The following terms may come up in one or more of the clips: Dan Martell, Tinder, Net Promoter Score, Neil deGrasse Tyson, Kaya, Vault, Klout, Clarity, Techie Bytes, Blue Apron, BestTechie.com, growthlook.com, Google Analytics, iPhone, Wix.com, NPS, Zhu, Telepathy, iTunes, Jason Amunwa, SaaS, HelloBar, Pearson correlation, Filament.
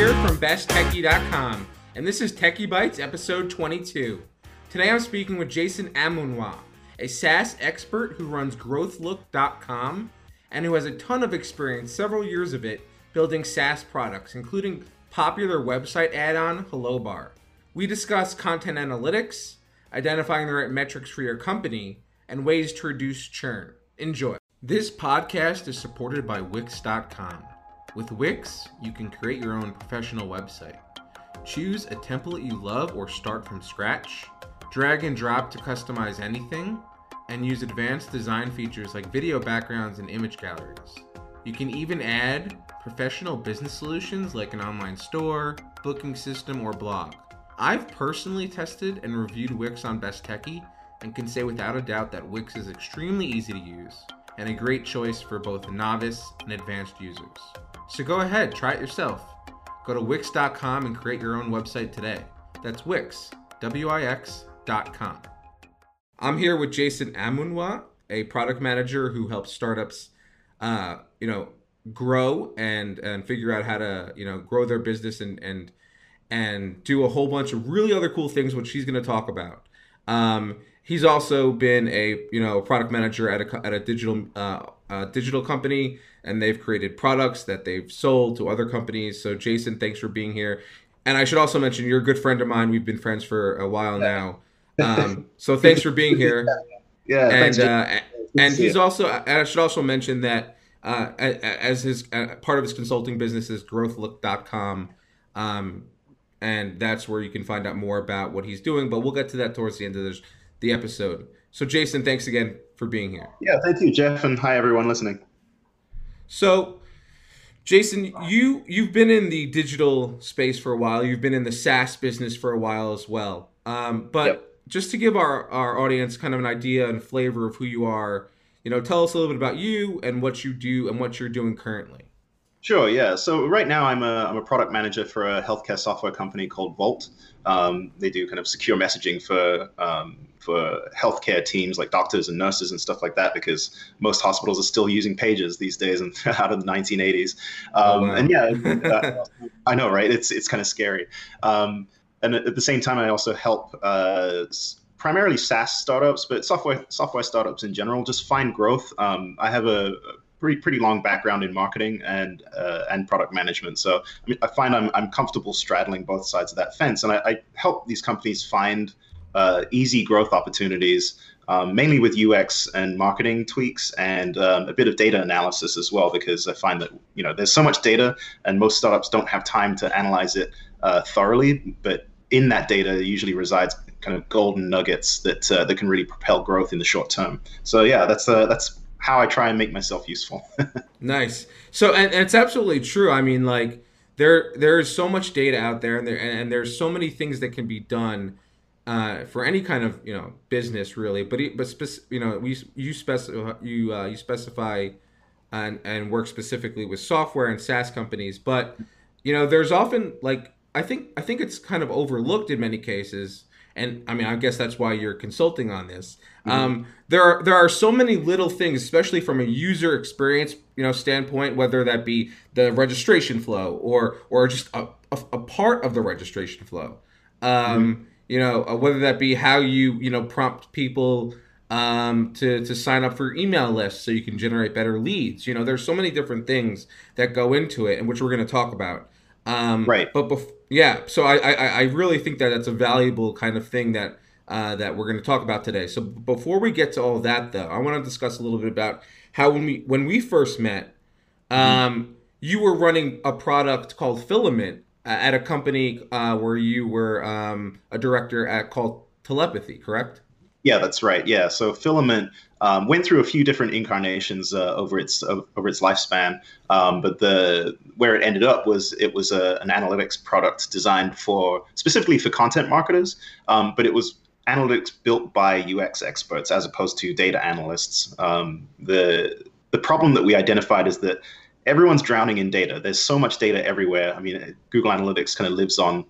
here from BestTechie.com, and this is Techie Bytes episode 22. Today I'm speaking with Jason Amunwa, a SaaS expert who runs growthlook.com and who has a ton of experience, several years of it, building SaaS products, including popular website add-on HelloBar. We discuss content analytics, identifying the right metrics for your company, and ways to reduce churn. Enjoy. This podcast is supported by Wix.com. With Wix, you can create your own professional website. Choose a template you love or start from scratch, drag and drop to customize anything, and use advanced design features like video backgrounds and image galleries. You can even add professional business solutions like an online store, booking system, or blog. I've personally tested and reviewed Wix on Best Techie and can say without a doubt that Wix is extremely easy to use and a great choice for both novice and advanced users. So go ahead, try it yourself. Go to Wix.com and create your own website today. That's Wix, Wix.com. I'm here with Jason Amunwa, a product manager who helps startups, grow and figure out how to, grow their business and do a whole bunch of really other cool things, which he's going to talk about. He's also been a product manager at a digital company, and they've created products that they've sold to other companies. So Jason, thanks for being here. And I should also mention you're a good friend of mine. We've been friends for a while now. So thanks for being here. Yeah. And, thanks, and he's also, and I should also mention that as his part of his consulting business is growthlook.com. And that's where you can find out more about what he's doing. But we'll get to that towards the end of the episode. So Jason, thanks again for being here. Yeah, thank you, Jeff. And hi, everyone listening. So Jason, you've been in the digital space for a while. You've been in the SaaS business for a while as well. But just to give our audience kind of an idea and flavor of who you are, tell us a little bit about you and what you do and what you're doing currently. Sure, yeah. So right now I'm a product manager for a healthcare software company called Vault. They do kind of secure messaging for healthcare teams like doctors and nurses and stuff like that, because most hospitals are still using pages these days and out of the 1980s. And yeah, I know, right? It's kind of scary. And at the same time, I also help primarily SaaS startups, but software startups in general just find growth. I have a pretty long background in marketing and product management. So I mean, I find I'm comfortable straddling both sides of that fence, and I help these companies find easy growth opportunities, mainly with UX and marketing tweaks and a bit of data analysis as well, because I find that there's so much data and most startups don't have time to analyze it thoroughly, but in that data usually resides kind of golden nuggets that can really propel growth in the short term. So yeah, that's how I try and make myself useful. Nice. So, and it's absolutely true. I mean, like there is so much data out there, and there's so many things that can be done for any kind of business, really. But you specify and work specifically with software and SaaS companies. But there's often I think it's kind of overlooked in many cases. And I mean, I guess that's why you're consulting on this. Mm-hmm. There are so many little things, especially from a user experience, standpoint, whether that be the registration flow or just a part of the registration flow. Mm-hmm. Whether that be how you prompt people to sign up for your email list so you can generate better leads. There's so many different things that go into it, and which we're going to talk about. Right. But so I really think that that's a valuable kind of thing that we're going to talk about today. So before we get to all that, though, I want to discuss a little bit about how when we first met, you were running a product called Filament at a company where you were a director at called Telepathy, correct? Yeah, that's right. Yeah, so Filament went through a few different incarnations over its lifespan, but where it ended up was it was an analytics product designed specifically for content marketers, but it was analytics built by UX experts as opposed to data analysts. The problem that we identified is that everyone's drowning in data. There's so much data everywhere. I mean, Google Analytics kind of lives on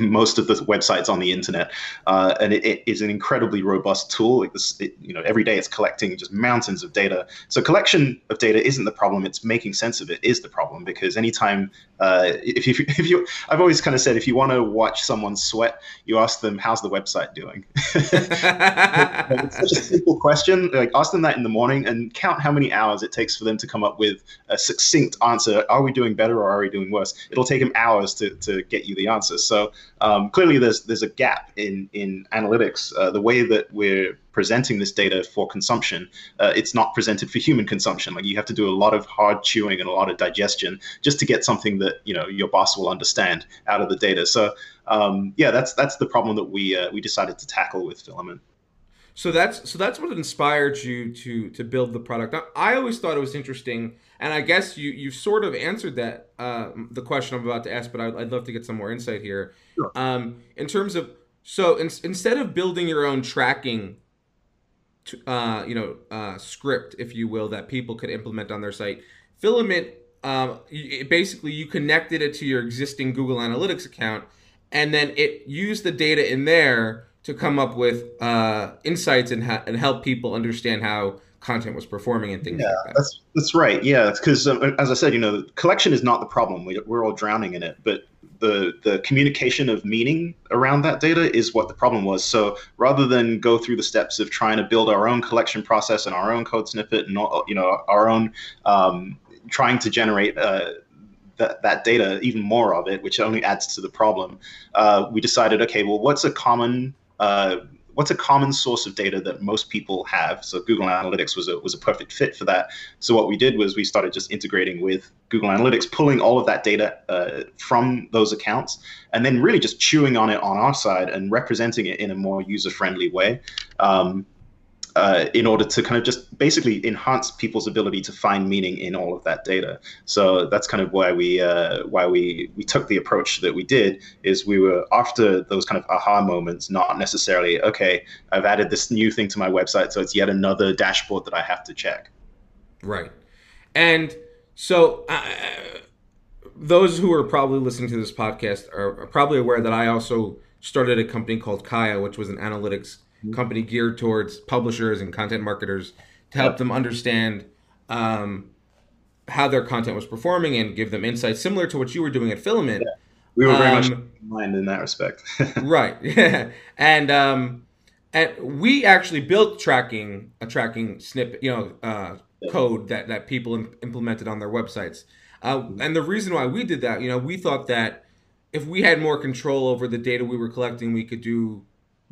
most of the websites on the internet, and it is an incredibly robust tool. Every day it's collecting just mountains of data. So collection of data isn't the problem. It's making sense of it is the problem, because anytime If you, I've always kind of said, if you want to watch someone sweat, you ask them, how's the website doing? It's such a simple question. Like, ask them that in the morning and count how many hours it takes for them to come up with a succinct answer. Are we doing better or are we doing worse? It'll take them hours to get you the answer. So clearly there's a gap in analytics. The way that we're presenting this data for consumption, it's not presented for human consumption. Like, you have to do a lot of hard chewing and a lot of digestion just to get something that, you know, your boss will understand out of the data. So yeah, that's the problem that we decided to tackle with Filament. So that's what inspired you to build the product. Now, I always thought it was interesting, and I guess you've sort of answered that the question I'm about to ask, but I'd love to get some more insight here. Sure. In terms of, so instead of building your own tracking script, if you will, that people could implement on their site, Filament, basically you connected it to your existing Google Analytics account, and then it used the data in there to come up with insights and help people understand how content was performing and things like that. That's right. Yeah, because as I said, you know, collection is not the problem. We're all drowning in it, but the communication of meaning around that data is what the problem was. So rather than go through the steps of trying to build our own collection process and our own code snippet and all, you know, our own trying to generate that data, even more of it, which only adds to the problem, we decided, okay, well, what's a common source of data that most people have? So Google Analytics was a perfect fit for that. So what we did was we started just integrating with Google Analytics, pulling all of that data from those accounts, and then really just chewing on it on our side and representing it in a more user-friendly way in order to kind of just basically enhance people's ability to find meaning in all of that data. So that's kind of why we took the approach that we did, is we were after those kind of aha moments, not necessarily, okay, I've added this new thing to my website, so it's yet another dashboard that I have to check. Right. And so those who are probably listening to this podcast are probably aware that I also started a company called Kaya, which was an analytics company geared towards publishers and content marketers to help them understand how their content was performing and give them insights similar to what you were doing at Filament. Yeah. We were very much in mind in that respect. Right. Yeah. And we actually built a tracking snippet, code that people implemented on their websites. And the reason why we did that, you know, we thought that if we had more control over the data we were collecting, we could do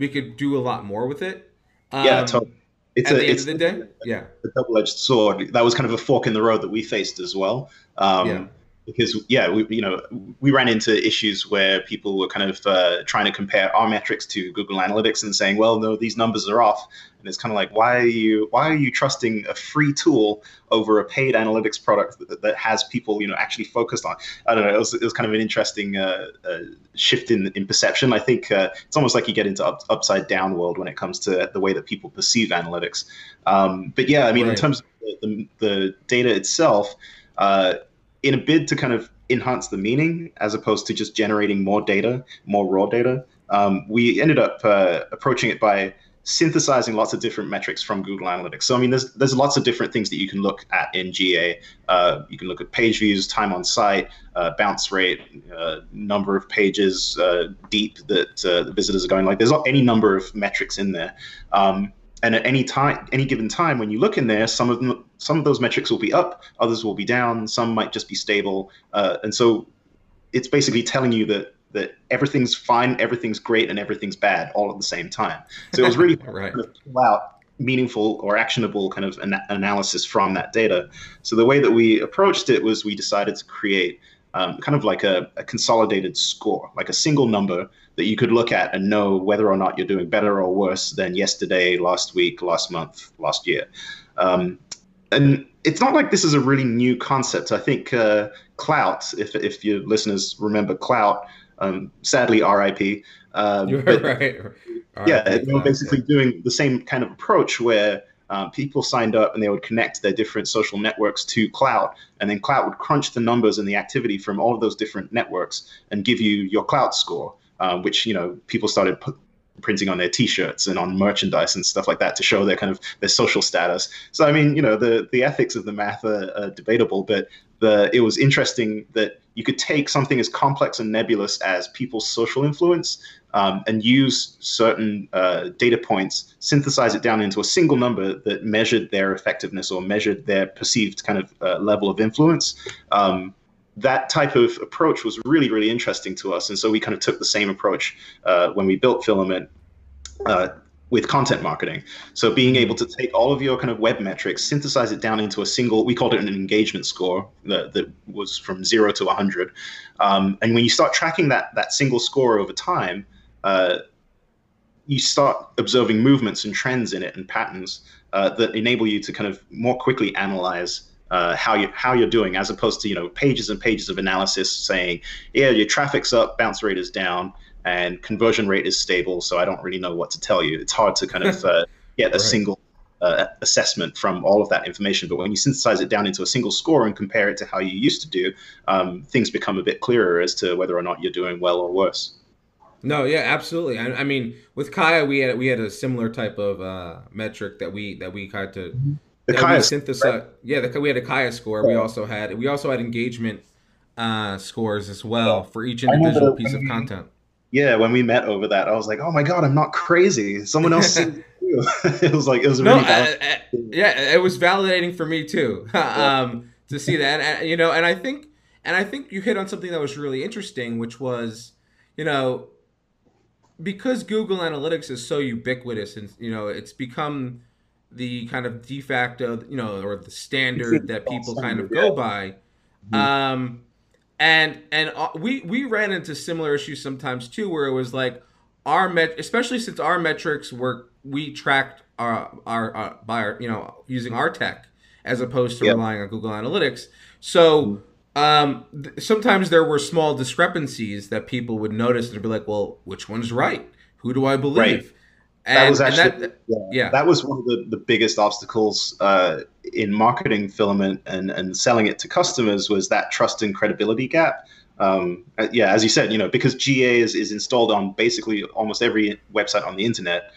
a lot more with it. Yeah, totally. It's a double-edged sword. That was kind of a fork in the road that we faced as well. Because we ran into issues where people were kind of trying to compare our metrics to Google Analytics and saying, well, no, these numbers are off. And it's kind of like, why are you trusting a free tool over a paid analytics product that has people, you know, actually focused on? I don't know. It was kind of an interesting shift in perception. I think it's almost like you get into upside down world when it comes to the way that people perceive analytics. But yeah, I mean, right. In terms of the data itself, in a bid to kind of enhance the meaning, as opposed to just generating more data, more raw data, we ended up approaching it by synthesizing lots of different metrics from Google Analytics. So, I mean, there's lots of different things that you can look at in GA. You can look at page views, time on site, bounce rate, number of pages deep that the visitors are going. Like, there's any number of metrics in there. And at any given time, when you look in there, some of those metrics will be up, others will be down, some might just be stable. And so it's basically telling you that everything's fine, everything's great, and everything's bad all at the same time. So it was really right. Kind of pull out meaningful or actionable kind of analysis from that data. So the way that we approached it was we decided to create kind of like a consolidated score, like a single number that you could look at and know whether or not you're doing better or worse than yesterday, last week, last month, last year. And it's not like this is a really new concept. I think Klout, if your listeners remember Klout, sadly RIP. You're right. Yeah, they were basically doing the same kind of approach where people signed up and they would connect their different social networks to Klout, and then Klout would crunch the numbers and the activity from all of those different networks and give you your Klout score, which, you know, people started printing on their T-shirts and on merchandise and stuff like that to show their kind of their social status. So, I mean, you know, the ethics of the math are debatable, but it was interesting that you could take something as complex and nebulous as people's social influence and use certain data points, synthesize it down into a single number that measured their effectiveness or measured their perceived kind of level of influence. That type of approach was really, really interesting to us. And so we kind of took the same approach when we built Filament with content marketing. So being able to take all of your kind of web metrics, synthesize it down into a single, we called it an engagement score that was from 0 to 100. And when you start tracking that single score over time, you start observing movements and trends in it and patterns that enable you to kind of more quickly analyze how you're doing, as opposed to, you know, pages and pages of analysis saying, yeah, your traffic's up, bounce rate is down, and conversion rate is stable, so I don't really know what to tell you. It's hard to kind of get a single assessment from all of that information. But when you synthesize it down into a single score and compare it to how you used to do, things become a bit clearer as to whether or not you're doing well or worse. No, yeah, absolutely. I mean, with Kaya, we had a similar type of metric that we had to. Mm-hmm. We had a Kaya score. We also had engagement scores as well for each individual piece of content. Yeah, when we met over that, I was like, "Oh my god, I'm not crazy." Someone else said it too. It was validating for me too to see that. And I think you hit on something that was really interesting, which was, because Google Analytics is so ubiquitous, and it's become the kind of de facto, or the standard that people kind of go by. Mm-hmm. And we ran into similar issues sometimes too, where it was like especially since our metrics we tracked our by our, using our tech as opposed to relying on Google Analytics. So sometimes there were small discrepancies that people would notice and be like, well, which one's right? Who do I believe? Right. That was one of the biggest obstacles in marketing Filament and selling it to customers, was that trust and credibility gap. As you said, because GA is installed on basically almost every website on the internet,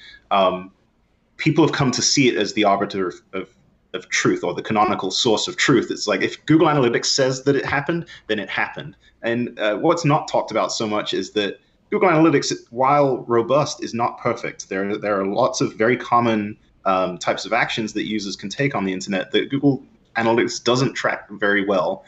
people have come to see it as the arbiter of truth, or the canonical source of truth. It's like, if Google Analytics says that it happened, then it happened. And what's not talked about so much is that Google Analytics, while robust, is not perfect. There are lots of very common types of actions that users can take on the internet that Google Analytics doesn't track very well,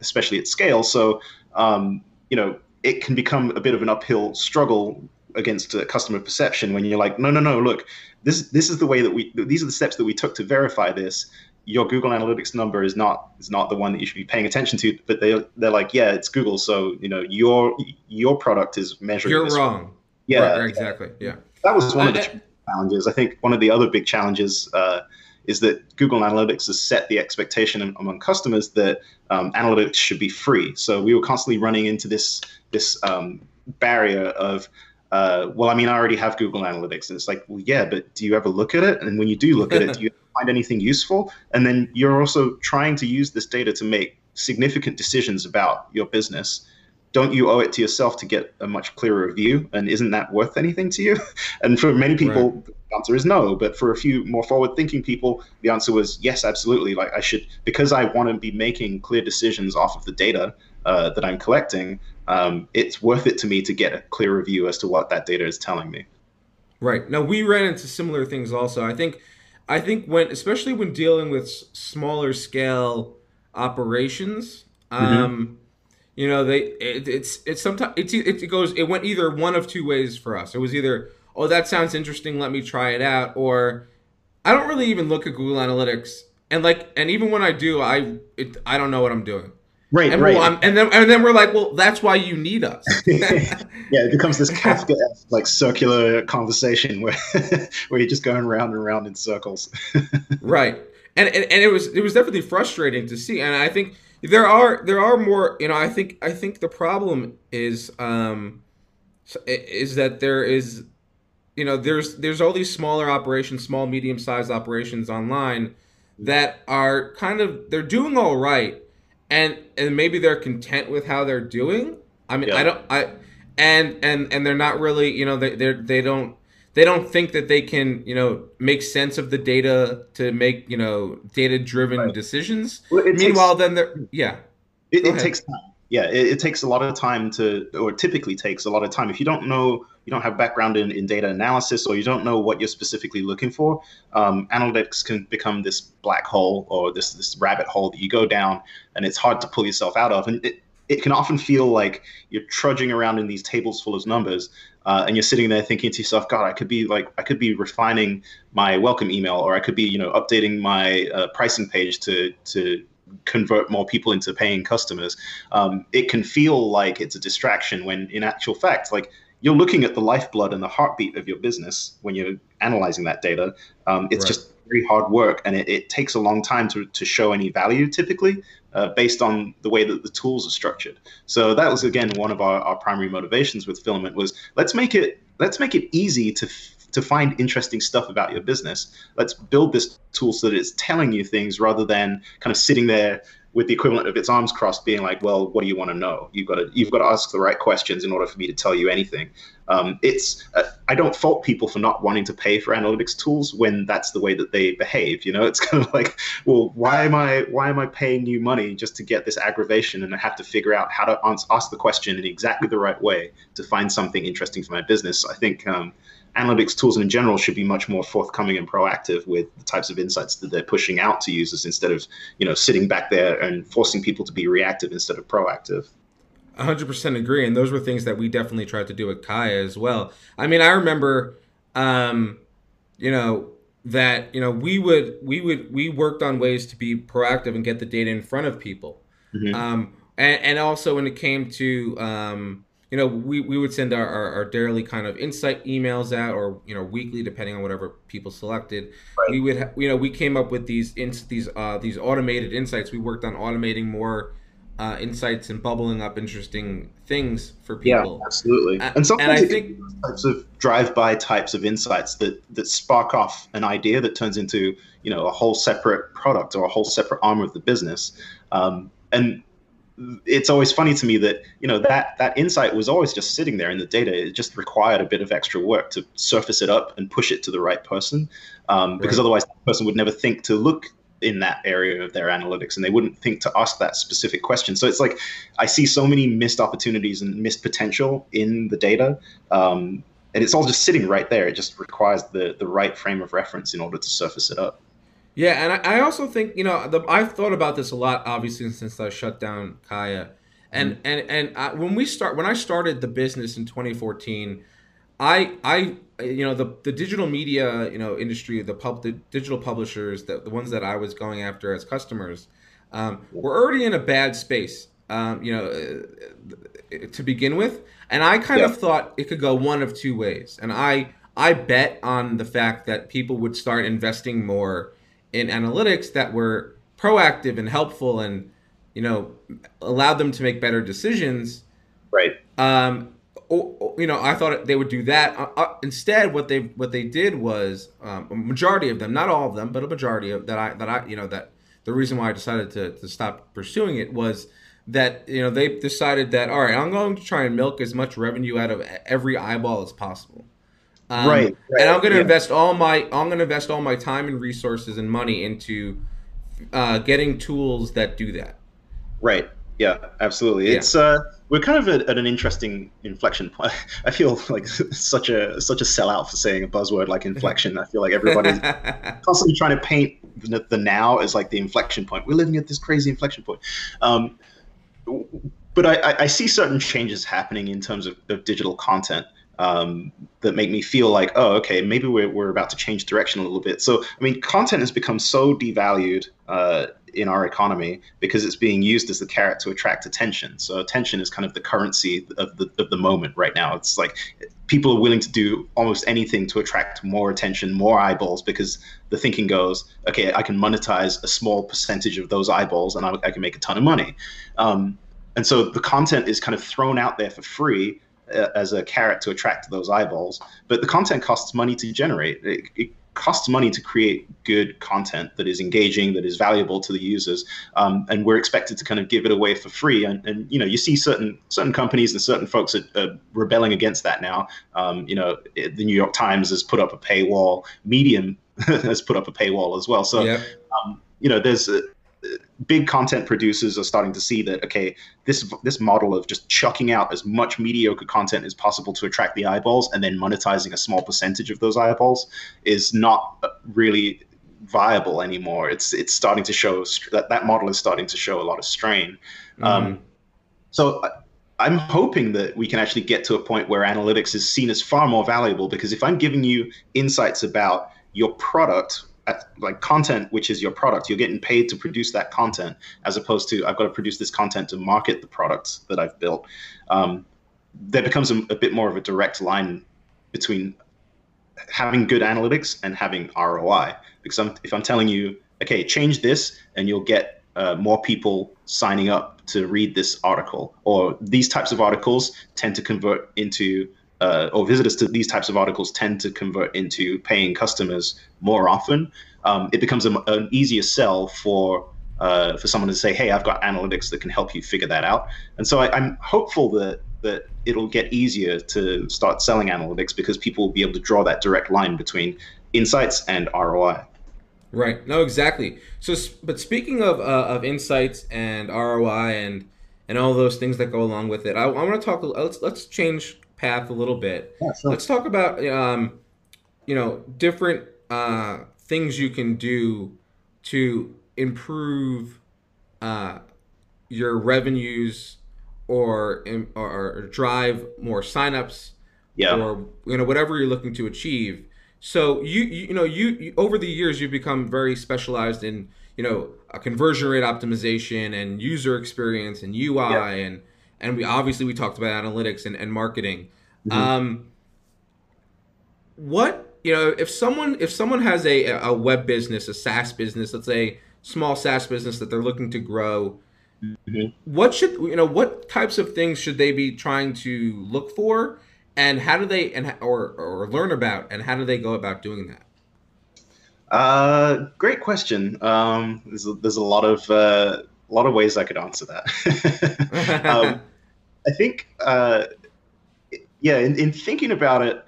especially at scale. So, it can become a bit of an uphill struggle against customer perception when you're like, no, look, this is the way that these are the steps that we took to verify this. Your Google Analytics number is not the one that you should be paying attention to, but they're like, yeah, it's Google, so your product is measuring. You're wrong. Way. Yeah, right, exactly. Yeah, that was one of the challenges. I think one of the other big challenges is that Google Analytics has set the expectation among customers that analytics should be free. So we were constantly running into this barrier of, I already have Google Analytics, and it's like, well, yeah, but do you ever look at it? And when you do look at it, do you find anything useful? And then you're also trying to use this data to make significant decisions about your business. Don't you owe it to yourself to get a much clearer view? And isn't that worth anything to you? And for many people, the answer is no. But for a few more forward-thinking people, the answer was yes, absolutely. Like, I should, because I want to be making clear decisions off of the data that I'm collecting. It's worth it to me to get a clearer view as to what that data is telling me. Right. Now, we ran into similar things also. I think especially when dealing with smaller scale operations, it went either one of two ways for us. It was either, oh, that sounds interesting, let me try it out, or I don't really even look at Google Analytics, and even when I do, I don't know what I'm doing. Right, and right. And then we're like, well, that's why you need us. Yeah, it becomes this Kafka like circular conversation where you're just going round and round in circles. Right, and it was definitely frustrating to see. And I think there are more. I think the problem is that there is, there's all these smaller operations, small medium-sized operations online that are kind of, they're doing all right. And maybe they're content with how they're doing. I mean, yeah. And they're not really, they don't think that they can, make sense of the data to make, data-driven decisions. Well, meanwhile, then they're, yeah. It takes time. yeah, it takes a lot of time to, or typically takes a lot of time. If you don't know, you don't have background in data analysis, or you don't know what you're specifically looking for, analytics can become this black hole or this rabbit hole that you go down, and it's hard to pull yourself out of. And it can often feel like you're trudging around in these tables full of numbers, and you're sitting there thinking to yourself, God, I could be refining my welcome email, or I could be, updating my pricing page to convert more people into paying customers. It can feel like it's a distraction when, in actual fact, like, you're looking at the lifeblood and the heartbeat of your business when you're analyzing that data. It's just very hard work, and it takes a long time to show any value, typically, based on the way that the tools are structured. So that was, again, one of our primary motivations with Filament was, let's make it easy to find interesting stuff about your business. Let's build this tool so that it's telling you things rather than kind of sitting there with the equivalent of its arms crossed being like, well, what do you want to know? You've got to ask the right questions in order for me to tell you anything. I don't fault people for not wanting to pay for analytics tools when that's the way that they behave. It's kind of like, well, why am I paying you money just to get this aggravation, and I have to figure out how to ask the question in exactly the right way to find something interesting for my business. So I think analytics tools in general should be much more forthcoming and proactive with the types of insights that they're pushing out to users, instead of, sitting back there and forcing people to be reactive instead of proactive. 100% agree. And those were things that we definitely tried to do with Kaya as well. I mean, I remember, we worked on ways to be proactive and get the data in front of people. Mm-hmm. And also when it came to, we would send our daily kind of insight emails out, or weekly, depending on whatever people selected. Right. We would we came up with these automated insights. We worked on automating more insights and bubbling up interesting things for people. Yeah, absolutely. And sometimes I think those types of drive-by types of insights that spark off an idea that turns into a whole separate product or a whole separate arm of the business, and it's always funny to me that, that insight was always just sitting there in the data. It just required a bit of extra work to surface it up and push it to the right person, because otherwise that person would never think to look in that area of their analytics, and they wouldn't think to ask that specific question. So it's like, I see so many missed opportunities and missed potential in the data, and it's all just sitting right there. It just requires the right frame of reference in order to surface it up. Yeah, and I also think, I've thought about this a lot, obviously, since I shut down Kaya. And when I started the business in 2014, the digital media, industry, the digital publishers, the ones that I was going after as customers, were already in a bad space, to begin with. And I kind of thought it could go one of two ways. And I bet on the fact that people would start investing more in analytics that were proactive and helpful and, allowed them to make better decisions. Right. I thought they would do that. Instead, what they did was, a majority of them, not all of them, but a majority of that the reason why I decided to stop pursuing it was that, they decided that, all right, I'm going to try and milk as much revenue out of every eyeball as possible. And I'm going to invest all my time and resources and money into getting tools that do that. Right. Yeah, absolutely. Yeah. It's we're kind of at an interesting inflection point. I feel like such a sellout for saying a buzzword like inflection. I feel like everybody's constantly trying to paint the now as like the inflection point. We're living at this crazy inflection point. But I see certain changes happening in terms of digital content, that make me feel like, oh, okay, maybe we're about to change direction a little bit. So, I mean, content has become so devalued in our economy because it's being used as the carrot to attract attention. So attention is kind of the currency of the moment right now. It's like people are willing to do almost anything to attract more attention, more eyeballs, because the thinking goes, okay, I can monetize a small percentage of those eyeballs and I can make a ton of money. And so the content is kind of thrown out there for free as a carrot to attract those eyeballs, but the content costs money to generate. It costs money to create good content that is engaging, that is valuable to the users, and we're expected to kind of give it away for free. And you see certain companies and certain folks are rebelling against that now. The New York Times has put up a paywall. Medium has put up a paywall as well. So there's big content producers are starting to see that, okay, this model of just chucking out as much mediocre content as possible to attract the eyeballs and then monetizing a small percentage of those eyeballs is not really viable anymore. It's starting to show that model is starting to show a lot of strain. Mm-hmm. So I'm hoping that we can actually get to a point where analytics is seen as far more valuable, because if I'm giving you insights about your product, like content, which is your product, you're getting paid to produce that content, as opposed to I've got to produce this content to market the products that I've built. There becomes a bit more of a direct line between having good analytics and having ROI. Because if I'm telling you, okay, change this and you'll get more people signing up to read this article, or these types of articles tend to convert into or visitors to these types of articles tend to convert into paying customers more often, it becomes an easier sell for someone to say, hey, I've got analytics that can help you figure that out. And so I'm hopeful that it'll get easier to start selling analytics, because people will be able to draw that direct line between insights and ROI. Right. No, exactly. So, but speaking of insights and ROI and all those things that go along with it, I want to talk. Let's change path a little bit. Yeah, sure. Let's talk about different things you can do to improve your revenues or drive more signups, yeah, or whatever you're looking to achieve. So you over the years you've become very specialized in a conversion rate optimization and user experience and UI, yeah, and we talked about analytics and marketing. Mm-hmm. If someone has a web business, a SaaS business, let's say small SaaS business that they're looking to grow, mm-hmm, what types of things should they be trying to look for? And how do they or learn about, and how do they go about doing that? Great question. There's a lot of ways I could answer that. I think, in thinking about it,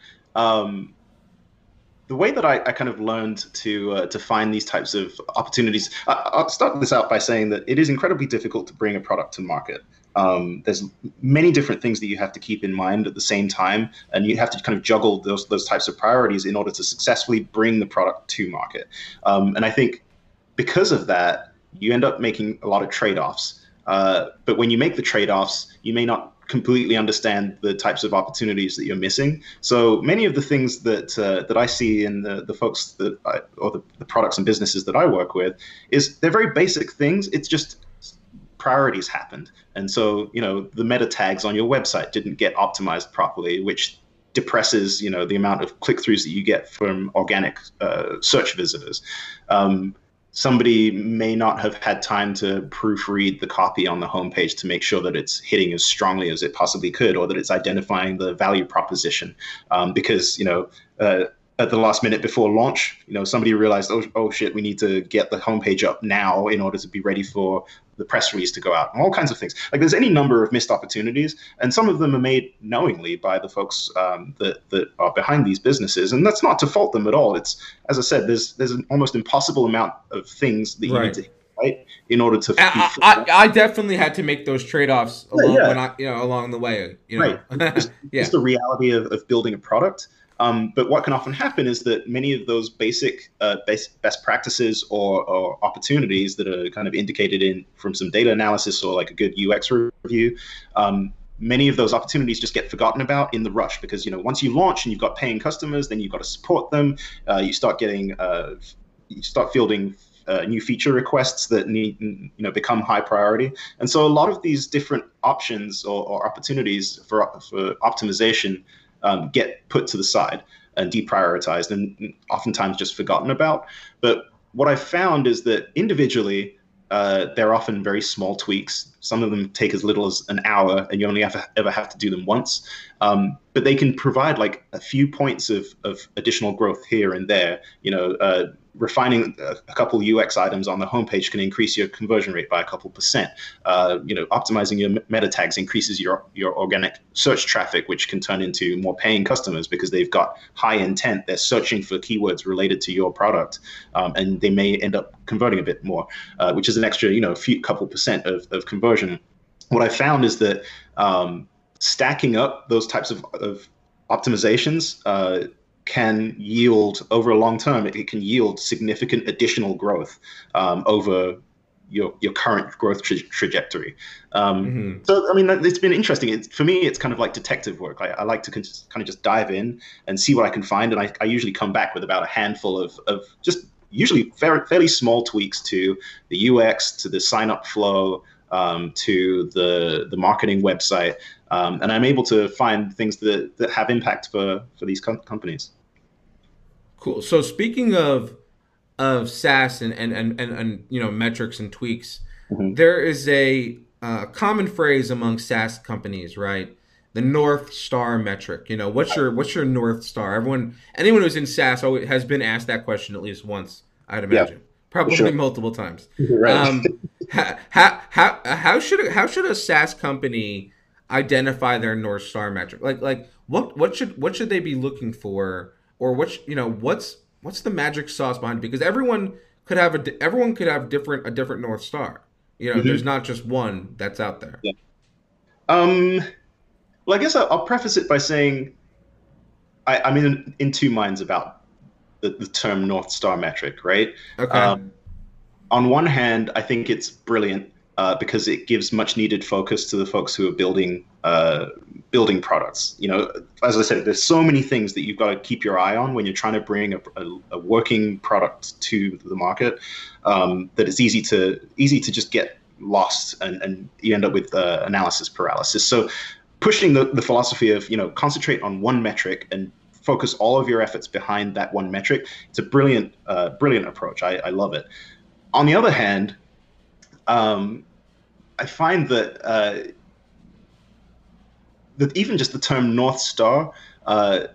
the way that I kind of learned to find these types of opportunities, I'll start this out by saying that it is incredibly difficult to bring a product to market. There's many different things that you have to keep in mind at the same time, and you have to kind of juggle those types of priorities in order to successfully bring the product to market. And I think because of that, you end up making a lot of trade-offs. But when you make the trade-offs, you may not completely understand the types of opportunities that you're missing. So many of the things that I see in the folks or the products and businesses that I work with is they're very basic things. It's just priorities happened. And so, the meta tags on your website didn't get optimized properly, which depresses, the amount of click-throughs that you get from organic search visitors. Somebody may not have had time to proofread the copy on the homepage to make sure that it's hitting as strongly as it possibly could, or that it's identifying the value proposition. Because, at the last minute before launch, somebody realized, oh shit, we need to get the homepage up now in order to be ready for the press release to go out, and all kinds of things. Like, there's any number of missed opportunities, and some of them are made knowingly by the folks that are behind these businesses, and that's not to fault them at all. It's, as I said, there's an almost impossible amount of things that you need to hit, right, in order to. I definitely had to make those trade-offs along the way. Right, it's the reality of building a product. But what can often happen is that many of those basic best practices or opportunities that are kind of indicated from some data analysis or like a good UX review, many of those opportunities just get forgotten about in the rush, because once you launch and you've got paying customers, then you've got to support them. You start fielding new feature requests that need, become high priority. And so a lot of these different options or opportunities for optimization get put to the side and deprioritized, and oftentimes just forgotten about. But what I found is that individually, they're often very small tweaks, Some of them take as little as an hour, and you only ever have to do them once. But they can provide like a few points of additional growth here and there. You know, refining a couple UX items on the homepage can increase your conversion rate by a couple %. You know, optimizing your meta tags increases your organic search traffic, which can turn into more paying customers because they've got high intent. They're searching for keywords related to your product, and they may end up converting a bit more, which is an extra, you know, couple % of conversion. What I found is that stacking up those types of optimizations can yield, over a long term, it can yield significant additional growth over your current growth trajectory. So, I mean, it's been interesting. For me, it's kind of like detective work. I like to kind of just dive in and see what I can find. And I usually come back with about a handful of just usually fairly small tweaks to the UX, to the sign-up flow, to the marketing website. And I'm able to find things that have impact for these companies. Cool. So speaking of SaaS and you know, metrics and tweaks, there is a common phrase among SaaS companies, right? The North Star metric. You know, what's your North Star? Anyone who's in SaaS always has been asked that question at least once, I'd imagine, probably multiple times. Right. How should a SaaS company identify their North Star metric? Like what should they be looking for, or what's the magic sauce behind it? Because everyone could have a different North Star. You know, there's not just one that's out there. Yeah. Well, I guess I'll preface it by saying I'm in two minds about the term North Star metric, right? Okay. On one hand, I think it's brilliant because it gives much needed focus to the folks who are building products. You know, as I said, there's so many things that you've got to keep your eye on when you're trying to bring a working product to the market, that it's easy to just get lost and you end up with analysis paralysis. So pushing the philosophy of, you know, concentrate on one metric and focus all of your efforts behind that one metric, it's a brilliant approach. I love it. On the other hand, I find that even just the term North Star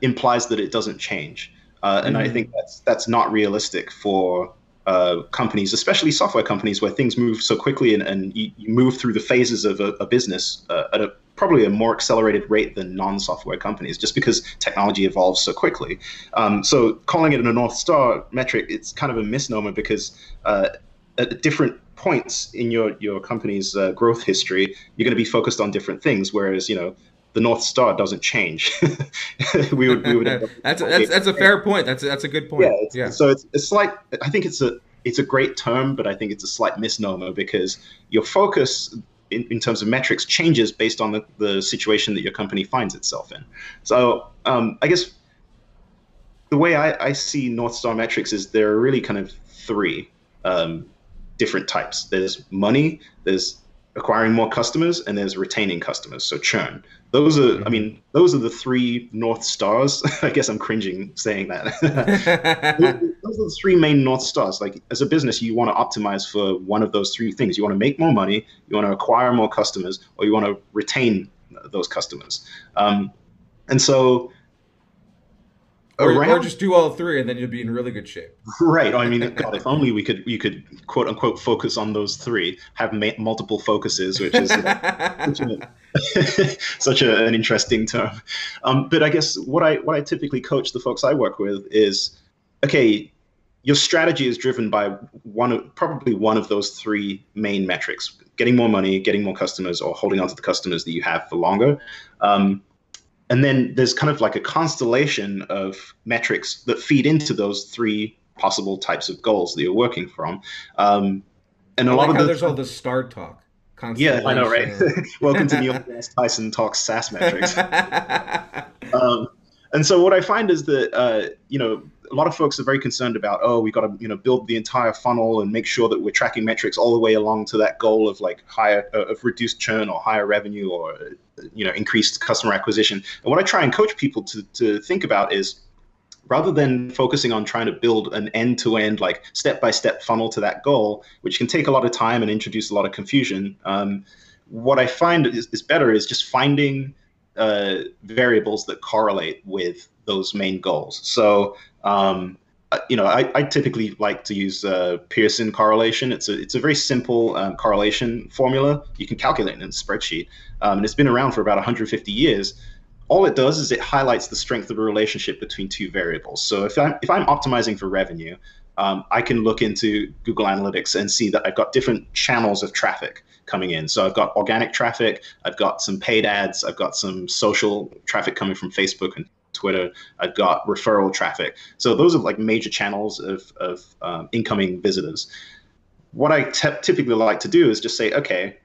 implies that it doesn't change, and I think that's not realistic for companies, especially software companies, where things move so quickly and you move through the phases of a business at probably a more accelerated rate than non-software companies, just because technology evolves so quickly. So calling it a North Star metric, it's kind of a misnomer because at different points in your company's growth history, you're going to be focused on different things, whereas, you know, the North Star doesn't change. we would that's a fair point. That's a good point. Yeah. So it's like, I think it's a great term, but I think it's a slight misnomer because your focus in terms of metrics changes based on the situation that your company finds itself in. So I guess the way I see North Star metrics is there are really kind of three different types. There's money, there's acquiring more customers, and there's retaining customers, so churn. Those are the three North Stars. I guess I'm cringing saying that. Those are the three main North Stars. Like, as a business, you want to optimize for one of those three things. You want to make more money, you want to acquire more customers, or you want to retain those customers. And so or just do all three, and then you'll be in really good shape. Right. I mean, God, if only you could quote unquote focus on those three, have multiple focuses, which is such an interesting term. But I guess what I typically coach the folks I work with is, okay, your strategy is driven by probably one of those three main metrics: getting more money, getting more customers, or holding on to the customers that you have for longer. And then there's kind of like a constellation of metrics that feed into those three possible types of goals that you're working from. And a lot of there's all the star talk. Yeah, I know, right? Welcome to Neil deGrasse Tyson Talks SaaS Metrics. And so what I find is that, you know, a lot of folks are very concerned about, we've got to, you know, build the entire funnel and make sure that we're tracking metrics all the way along to that goal of like of reduced churn or higher revenue or, you know, increased customer acquisition. And what I try and coach people to think about is, rather than focusing on trying to build an end-to-end, like step-by-step funnel to that goal, which can take a lot of time and introduce a lot of confusion, what I find is better is just finding variables that correlate with those main goals. So, you know, I typically like to use Pearson correlation. It's a very simple correlation formula. You can calculate it in a spreadsheet, and it's been around for about 150 years. All it does is it highlights the strength of a relationship between two variables. So if I'm optimizing for revenue, I can look into Google Analytics and see that I've got different channels of traffic coming in. So I've got organic traffic, I've got some paid ads, I've got some social traffic coming from Facebook and Twitter, I've got referral traffic. So those are like major channels of incoming visitors. What I typically like to do is just say, okay,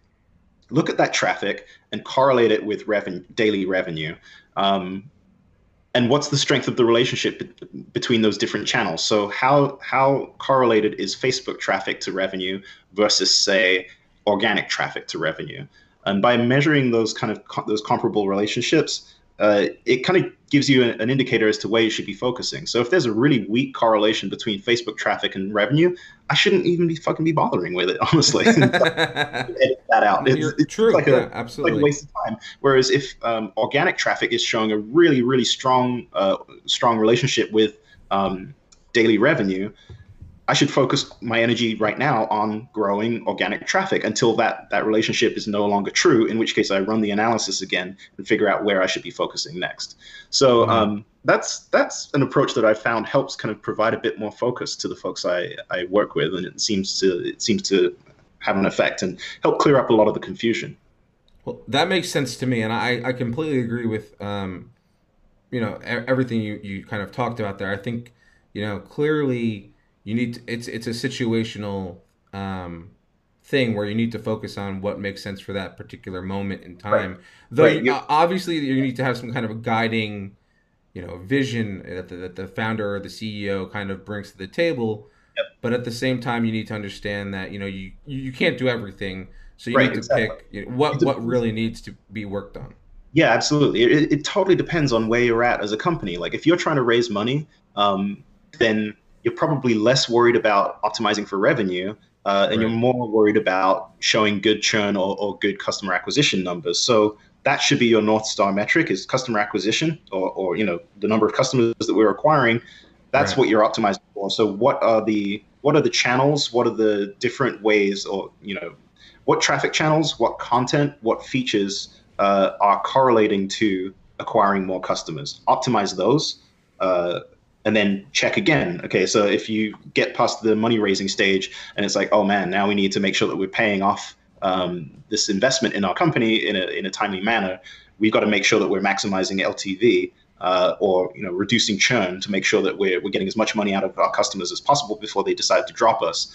look at that traffic and correlate it with daily revenue. And what's the strength of the relationship between those different channels? So how correlated is Facebook traffic to revenue versus, say, organic traffic to revenue? And by measuring those kind of those comparable relationships, it kind of gives you an indicator as to where you should be focusing. So if there's a really weak correlation between Facebook traffic and revenue, I shouldn't even be bothering with it, honestly. Edit that out. It's true. Like absolutely. Like a waste of time. Whereas if organic traffic is showing a really, really strong, strong relationship with daily revenue, I should focus my energy right now on growing organic traffic until that relationship is no longer true, in which case I run the analysis again and figure out where I should be focusing next. So that's an approach that I found helps kind of provide a bit more focus to the folks I work with, and it seems to have an effect and help clear up a lot of the confusion. Well, that makes sense to me, and I completely agree with you know, everything you kind of talked about there. I think, you know, clearly you need to, it's a situational thing where you need to focus on what makes sense for that particular moment in time. Right. Though right. Obviously you need to have some kind of a guiding, you know, vision that the founder or the CEO kind of brings to the table. Yep. But at the same time, you need to understand that, you know, you can't do everything, so you right, need to exactly. pick, you know, what really needs to be worked on. Yeah, absolutely. It totally depends on where you're at as a company. Like if you're trying to raise money, then you're probably less worried about optimizing for revenue, and right. you're more worried about showing good churn or good customer acquisition numbers. So that should be your North Star metric, is customer acquisition or you know, the number of customers that we're acquiring. That's right. what you're optimizing for. So what are the channels? What are the different ways, or you know, what traffic channels, what content, what features are correlating to acquiring more customers? Optimize those. And then check again. Okay, so if you get past the money raising stage and it's like, oh man, now we need to make sure that we're paying off this investment in our company in a timely manner. We've got to make sure that we're maximizing LTV or you know, reducing churn to make sure that we're getting as much money out of our customers as possible before they decide to drop us.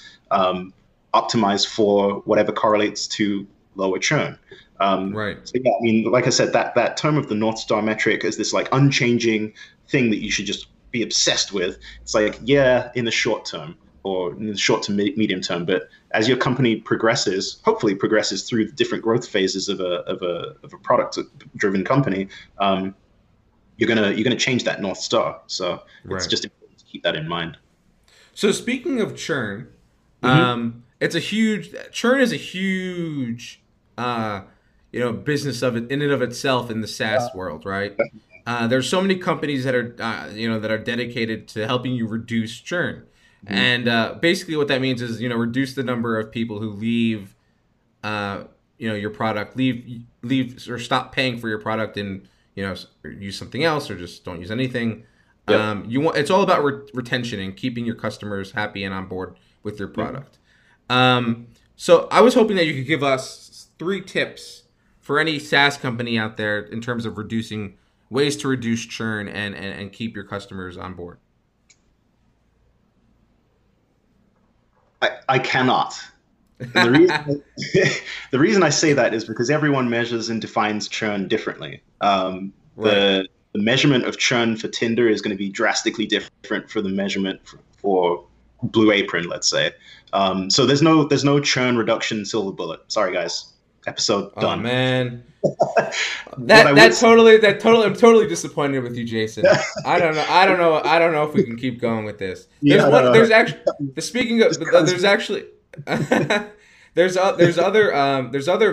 Optimize for whatever correlates to lower churn. Right. So yeah, I mean, like I said, that term of the North Star metric is this like unchanging thing that you should just be obsessed with. It's like, yeah, in the short term or in the short to medium term, but as your company hopefully progresses through the different growth phases of a product driven company, you're gonna change that North Star. So right. it's just important to keep that in mind. So speaking of churn, mm-hmm. Churn is a huge you know, business of it in and of itself in the SaaS world, right? Yeah. There's so many companies that are, you know, that are dedicated to helping you reduce churn. Mm-hmm. And basically what that means is, you know, reduce the number of people who leave, you know, your product, leave or stop paying for your product and, you know, use something else or just don't use anything. Yep. It's all about retention and keeping your customers happy and on board with your product. Mm-hmm. So I was hoping that you could give us 3 tips for any SaaS company out there in terms of reducing ways to reduce churn and keep your customers on board. I cannot. The reason, the reason I say that is because everyone measures and defines churn differently. Right. The measurement of churn for Tinder is going to be drastically different for the measurement for Blue Apron, let's say. So there's no churn reduction silver bullet. Sorry, guys. Episode done. Oh man, I'm totally disappointed with you, Jason. I don't know if we can keep going with this. There's actually There's other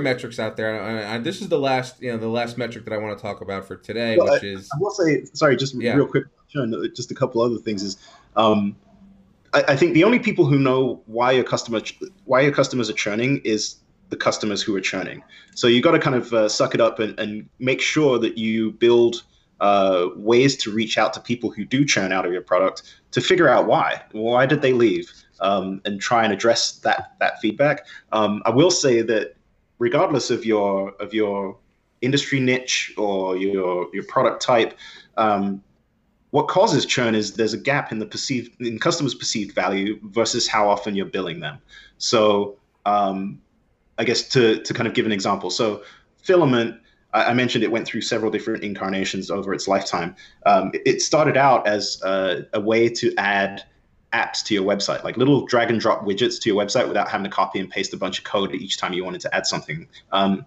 metrics out there. I this is the last metric that I want to talk about for today, which is. I will say, sorry, just real quick, just a couple other things is, I think the only people who know why your customers are churning is the customers who are churning. So you got to kind of suck it up and make sure that you build ways to reach out to people who do churn out of your product to figure out why did they leave, and try and address that feedback. I will say that regardless of your industry niche or your product type, what causes churn is there's a gap in the customers' perceived value versus how often you're billing them. So I guess to kind of give an example, so Filament, I mentioned it went through several different incarnations over its lifetime. It started out as a way to add apps to your website, like little drag and drop widgets to your website without having to copy and paste a bunch of code each time you wanted to add something. And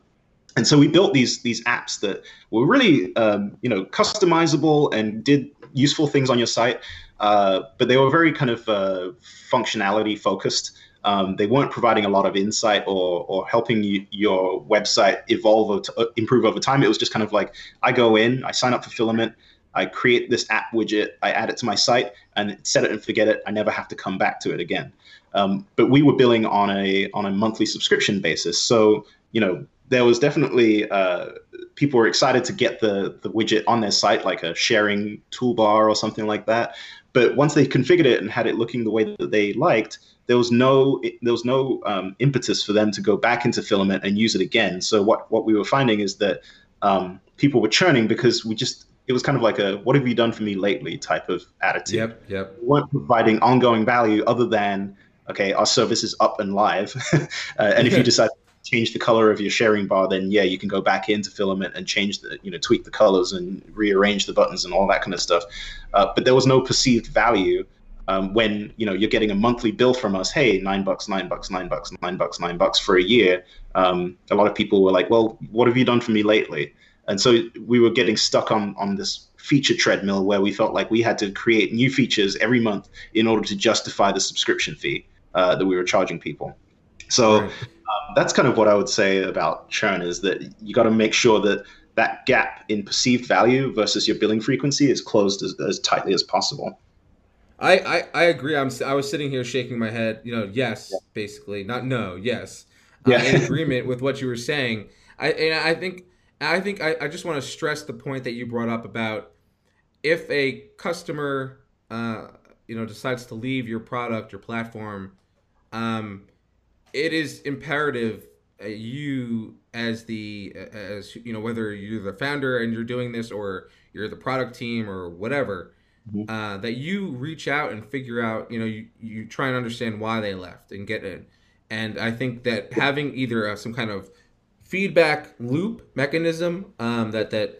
so we built these apps that were really customizable and did useful things on your site, but they were very kind of functionality focused. They weren't providing a lot of insight or helping your website evolve or improve over time. It was just kind of like, I go in, I sign up for Filament, I create this app widget, I add it to my site, and set it and forget it. I never have to come back to it again. But we were billing on a monthly subscription basis, so there was definitely people were excited to get the widget on their site, like a sharing toolbar or something like that. But once they configured it and had it looking the way that they liked, there was no impetus for them to go back into Filament and use it again. So what we were finding is that people were churning because it was kind of like a "what have you done for me lately" type of attitude. Yep. We weren't providing ongoing value other than, okay, our service is up and live, and if you decide to change the color of your sharing bar, then you can go back into Filament and change the tweak the colors and rearrange the buttons and all that kind of stuff. But there was no perceived value. When you're getting a monthly bill from us, hey, $9 for a year. A lot of people were like, well, what have you done for me lately? And so we were getting stuck on this feature treadmill where we felt like we had to create new features every month in order to justify the subscription fee that we were charging people. So that's kind of what I would say about churn, is that you got to make sure that gap in perceived value versus your billing frequency is closed as tightly as possible. I agree. I was sitting here shaking my head, basically, not no, yes. In agreement with what you were saying. I just want to stress the point that you brought up about if a customer, decides to leave your product, your platform, it is imperative you as whether you're the founder and you're doing this or you're the product team or whatever, that you reach out and figure out, you try and understand why they left and get in. And I think that having either some kind of feedback loop mechanism that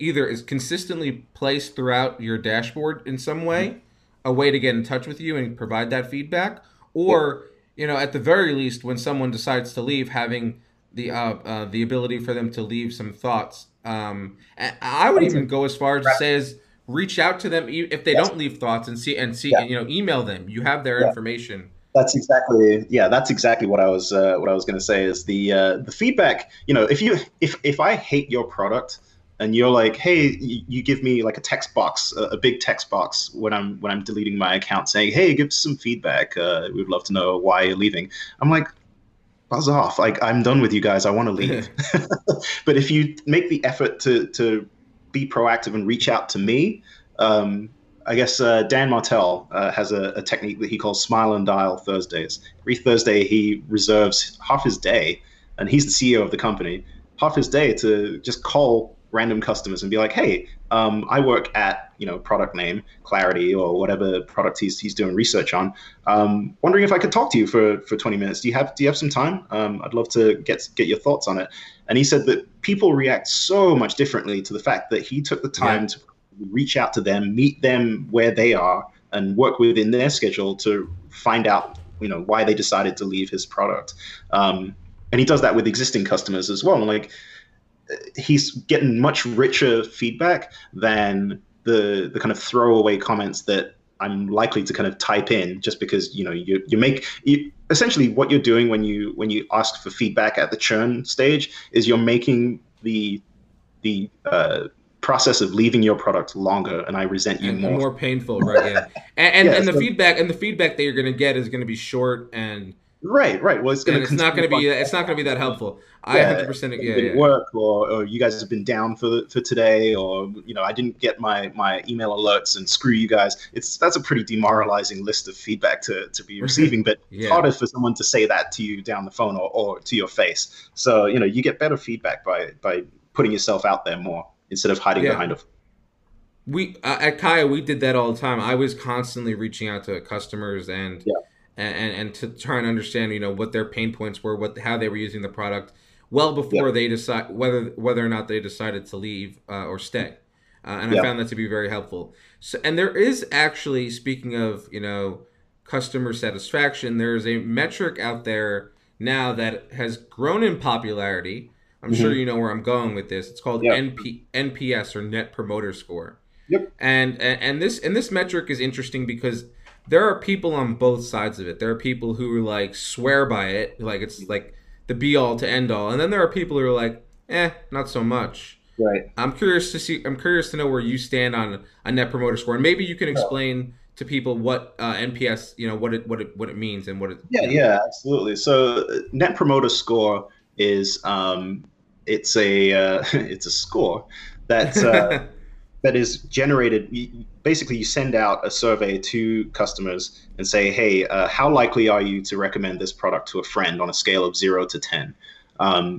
either is consistently placed throughout your dashboard in some way, a way to get in touch with you and provide that feedback, or at the very least, when someone decides to leave, having the ability for them to leave some thoughts. And I would even go as far as to say as reach out to them if they don't leave thoughts and see email them. You have their information. That's exactly what I was going to say, is the feedback. If I hate your product and you're like, hey, you give me like a text box, a big text box when I'm deleting my account saying, hey, give us some feedback. We'd love to know why you're leaving. I'm like, buzz off. Like, I'm done with you guys. I want to leave. But if you make the effort to be proactive and reach out to me, I guess Dan Martell has a technique that he calls Smile and Dial Thursdays. Every Thursday, he reserves half his day, and he's the CEO of the company, half his day to just call random customers and be like, hey, I work at, product name, Clarity, or whatever product he's doing research on. Wondering if I could talk to you for 20 minutes. Do you have some time? I'd love to get your thoughts on it. And he said that people react so much differently to the fact that he took the time to reach out to them, meet them where they are, and work within their schedule to find out, why they decided to leave his product. And he does that with existing customers as well. Like, he's getting much richer feedback than the kind of throwaway comments that I'm likely to kind of type in just because, you make essentially what you're doing when you ask for feedback at the churn stage is you're making the process of leaving your product longer, and I resent you more. More painful, right? Yeah. and the feedback that you're going to get is going to be short and right. Well, it's not going to be that helpful. I 100% agree. Didn't work, or you guys have been down for today, or I didn't get my email alerts, and screw you guys. That's a pretty demoralizing list of feedback to be receiving, but it's harder for someone to say that to you down the phone or to your face. So you get better feedback by putting yourself out there more instead of hiding behind it. We at Kaya, we did that all the time. I was constantly reaching out to customers and to try and understand, what their pain points were, how they were using the product, well before they decide whether or not they decided to leave or stay, and I found that to be very helpful. So, and there is actually, speaking of customer satisfaction, there is a metric out there now that has grown in popularity. I'm sure you know where I'm going with this. It's called NPS, or Net Promoter Score. Yep. And this metric is interesting because there are people on both sides of it. There are people who swear by it, like it's like the be all to end all, and then there are people who are like, not so much. Right. I'm curious to know where you stand on a Net Promoter Score, and maybe you can explain to people what NPS, what it means and what it. Yeah, absolutely. So Net Promoter Score is it's a score that that is generated. Basically, you send out a survey to customers and say, hey, how likely are you to recommend this product to a friend on a scale of 0 to 10?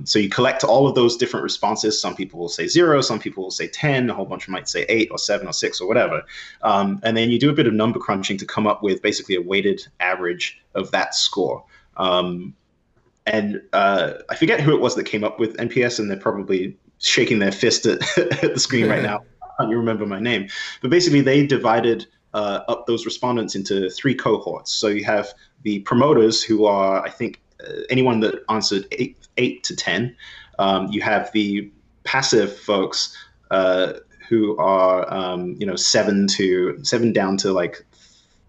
So you collect all of those different responses. Some people will say 0, some people will say 10, a whole bunch might say 8 or 7 or 6 or whatever. And then you do a bit of number crunching to come up with basically a weighted average of that score. And I forget who it was that came up with NPS, and they're probably shaking their fist at the screen right now. You remember my name, but basically they divided up those respondents into 3 cohorts. So you have the promoters, who are, I think, anyone that answered 8 to 10. You have the passive folks who are 7 down to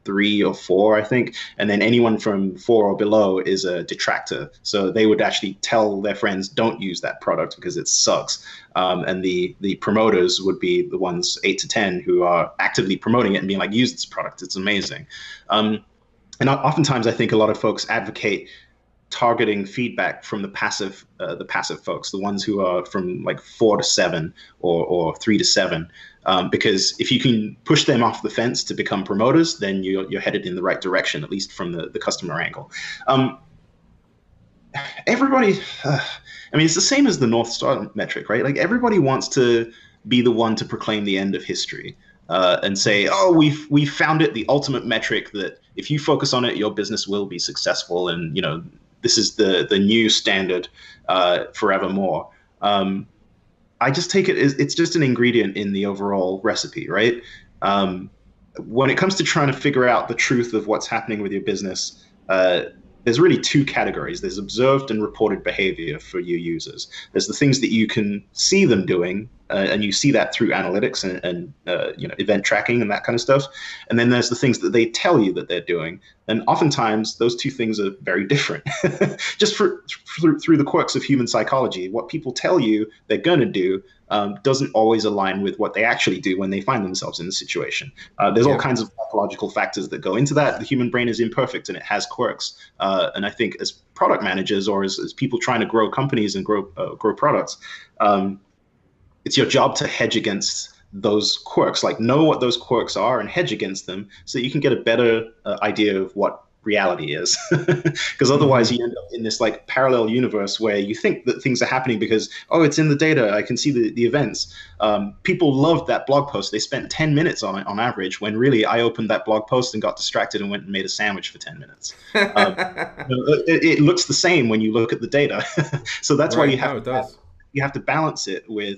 3 or 4, I think, and then anyone from 4 or below is a detractor. So they would actually tell their friends, don't use that product because it sucks. And the promoters would be the ones 8 to 10 who are actively promoting it and being like, use this product, it's amazing. And oftentimes, I think a lot of folks advocate targeting feedback from the passive folks, the ones who are from 4 to 7 or 3 to 7. Because if you can push them off the fence to become promoters, then you're headed in the right direction, at least from the customer angle. Everybody, it's the same as the North Star metric, right? Everybody wants to be the one to proclaim the end of history and say, oh, we found it, the ultimate metric that if you focus on it, your business will be successful, and this is the new standard forevermore. I just take it as it's just an ingredient in the overall recipe, right? When it comes to trying to figure out the truth of what's happening with your business, there's really 2 categories. There's observed and reported behavior for your users. There's the things that you can see them doing, and you see that through analytics and event tracking and that kind of stuff. And then there's the things that they tell you that they're doing. And oftentimes, those 2 things are very different. Just through the quirks of human psychology, what people tell you they're going to do doesn't always align with what they actually do when they find themselves in the situation. There's all kinds of psychological factors that go into that. The human brain is imperfect and it has quirks. And I think as product managers, or as people trying to grow companies and grow products, it's your job to hedge against those quirks, know what those quirks are and hedge against them so you can get a better idea of what reality is. Because otherwise you end up in this parallel universe where you think that things are happening because, oh, it's in the data, I can see the events. People loved that blog post. They spent 10 minutes on it on average, when really I opened that blog post and got distracted and went and made a sandwich for 10 minutes. It looks the same when you look at the data. So that's right, why you have to balance it with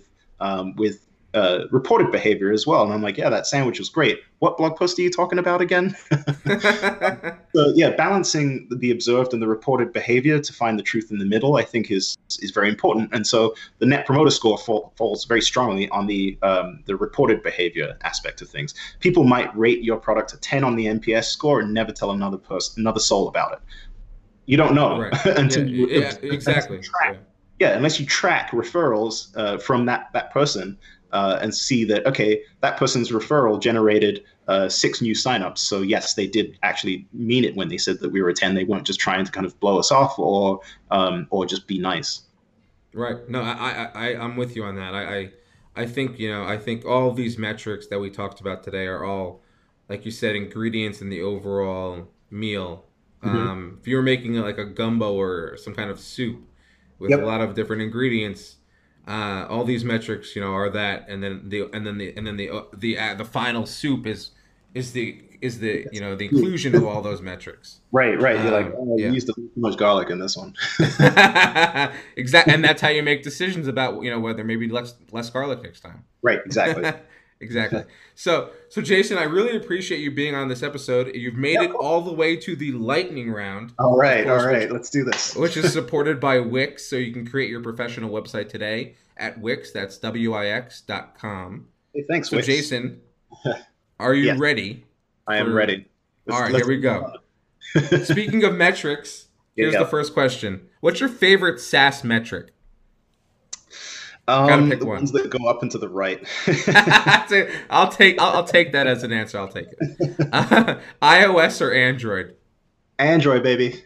reported behavior as well. And I'm that sandwich was great. What blog post are you talking about again? So balancing the observed and the reported behavior to find the truth in the middle, I think is very important. And so the Net Promoter Score falls very strongly on the reported behavior aspect of things. People might rate your product a 10 on the NPS score and never tell another soul about it. You don't know until you track. Yeah, unless you track referrals from that person and see that, okay, that person's referral generated 6 new signups. So yes, they did actually mean it when they said that we were a 10. They weren't just trying to kind of blow us off or just be nice. Right. No, I'm with you on that. I think, you know, I think all these metrics that we talked about today are all, like you said, ingredients in the overall meal. Mm-hmm. If you were making like a gumbo or some kind of soup with a lot of different ingredients, all these metrics, you know, are that, and then the final soup is the you know, the inclusion of all those metrics. Right. You're like, oh, you used too much garlic in this one. Exactly, and that's how you make decisions about, you know, whether maybe less garlic next time. Right. Exactly. Exactly. So Jason, I really appreciate you being on this episode. You've made it all the way to the lightning round. All right. Let's do this. Which is supported by Wix. So you can create your professional website today at Wix. That's Wix.com. Hey, thanks, so Wix. So Jason, are you ready? I am ready. All right, here we go. Speaking of metrics, here's the first question. What's your favorite SaaS metric? The ones that go up and to the right. I'll take that as an answer. I'll take it. iOS or Android? Android, baby.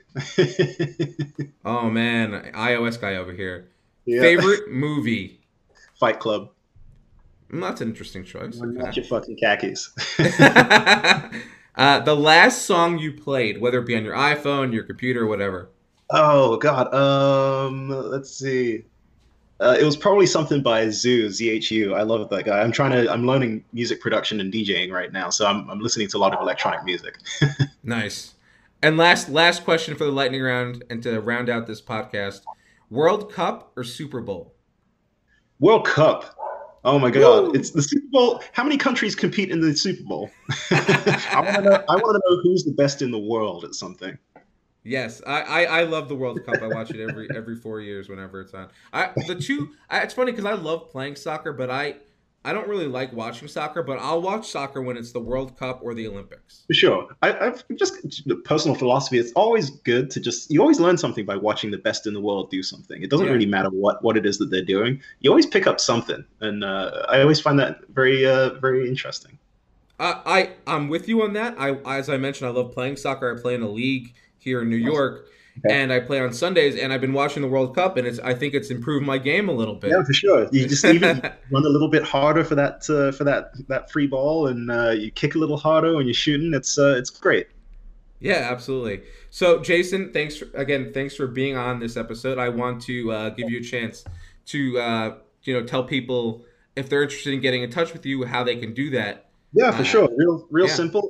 Oh man, iOS guy over here. Yeah. Favorite movie? Fight Club. That's an interesting choice. Not your fucking khakis. The last song you played, whether it be on your iPhone, your computer, whatever. Oh God. Let's see. It was probably something by Zhu, ZHU. I love that guy. I'm learning music production and DJing right now, so I'm listening to a lot of electronic music. Nice. And last question for the lightning round and to round out this podcast: World Cup or Super Bowl? World Cup. Oh my God! Woo! It's the Super Bowl. How many countries compete in the Super Bowl? I want to know who's the best in the world at something. Yes, I love the World Cup. I watch it every 4 years whenever it's on. It's funny because I love playing soccer, but I don't really like watching soccer. But I'll watch soccer when it's the World Cup or the Olympics. For sure. I've just the personal philosophy. It's always good to you always learn something by watching the best in the world do something. It doesn't really matter what it is that they're doing. You always pick up something, and I always find that very interesting. I'm with you on that. As I mentioned, I love playing soccer. I play in a league here in New York, and I play on Sundays, and I've been watching the World Cup, and I think it's improved my game a little bit. Yeah, for sure. You just even run a little bit harder for that free ball, and you kick a little harder when you're shooting. It's great. Yeah, absolutely. So, Jason, thanks for being on this episode. I want to give you a chance to tell people if they're interested in getting in touch with you how they can do that. Yeah, for sure. Real simple.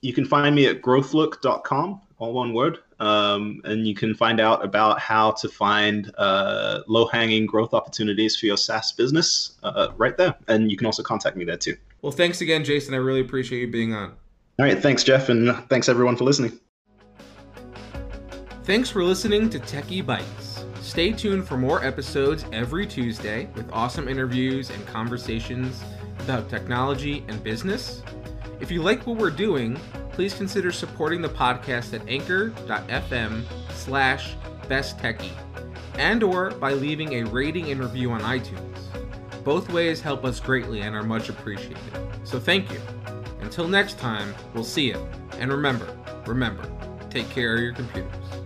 You can find me at growthlook.com. All one word, and you can find out about how to find low-hanging growth opportunities for your SaaS business right there. And you can also contact me there too. Well, thanks again, Jason. I really appreciate you being on. All right. Thanks, Jeff. And thanks, everyone, for listening. Thanks for listening to Techie Bytes. Stay tuned for more episodes every Tuesday with awesome interviews and conversations about technology and business. If you like what we're doing, please consider supporting the podcast at anchor.fm/besttechie and or by leaving a rating and review on iTunes. Both ways help us greatly and are much appreciated. So thank you. Until next time, we'll see you. And remember, take care of your computers.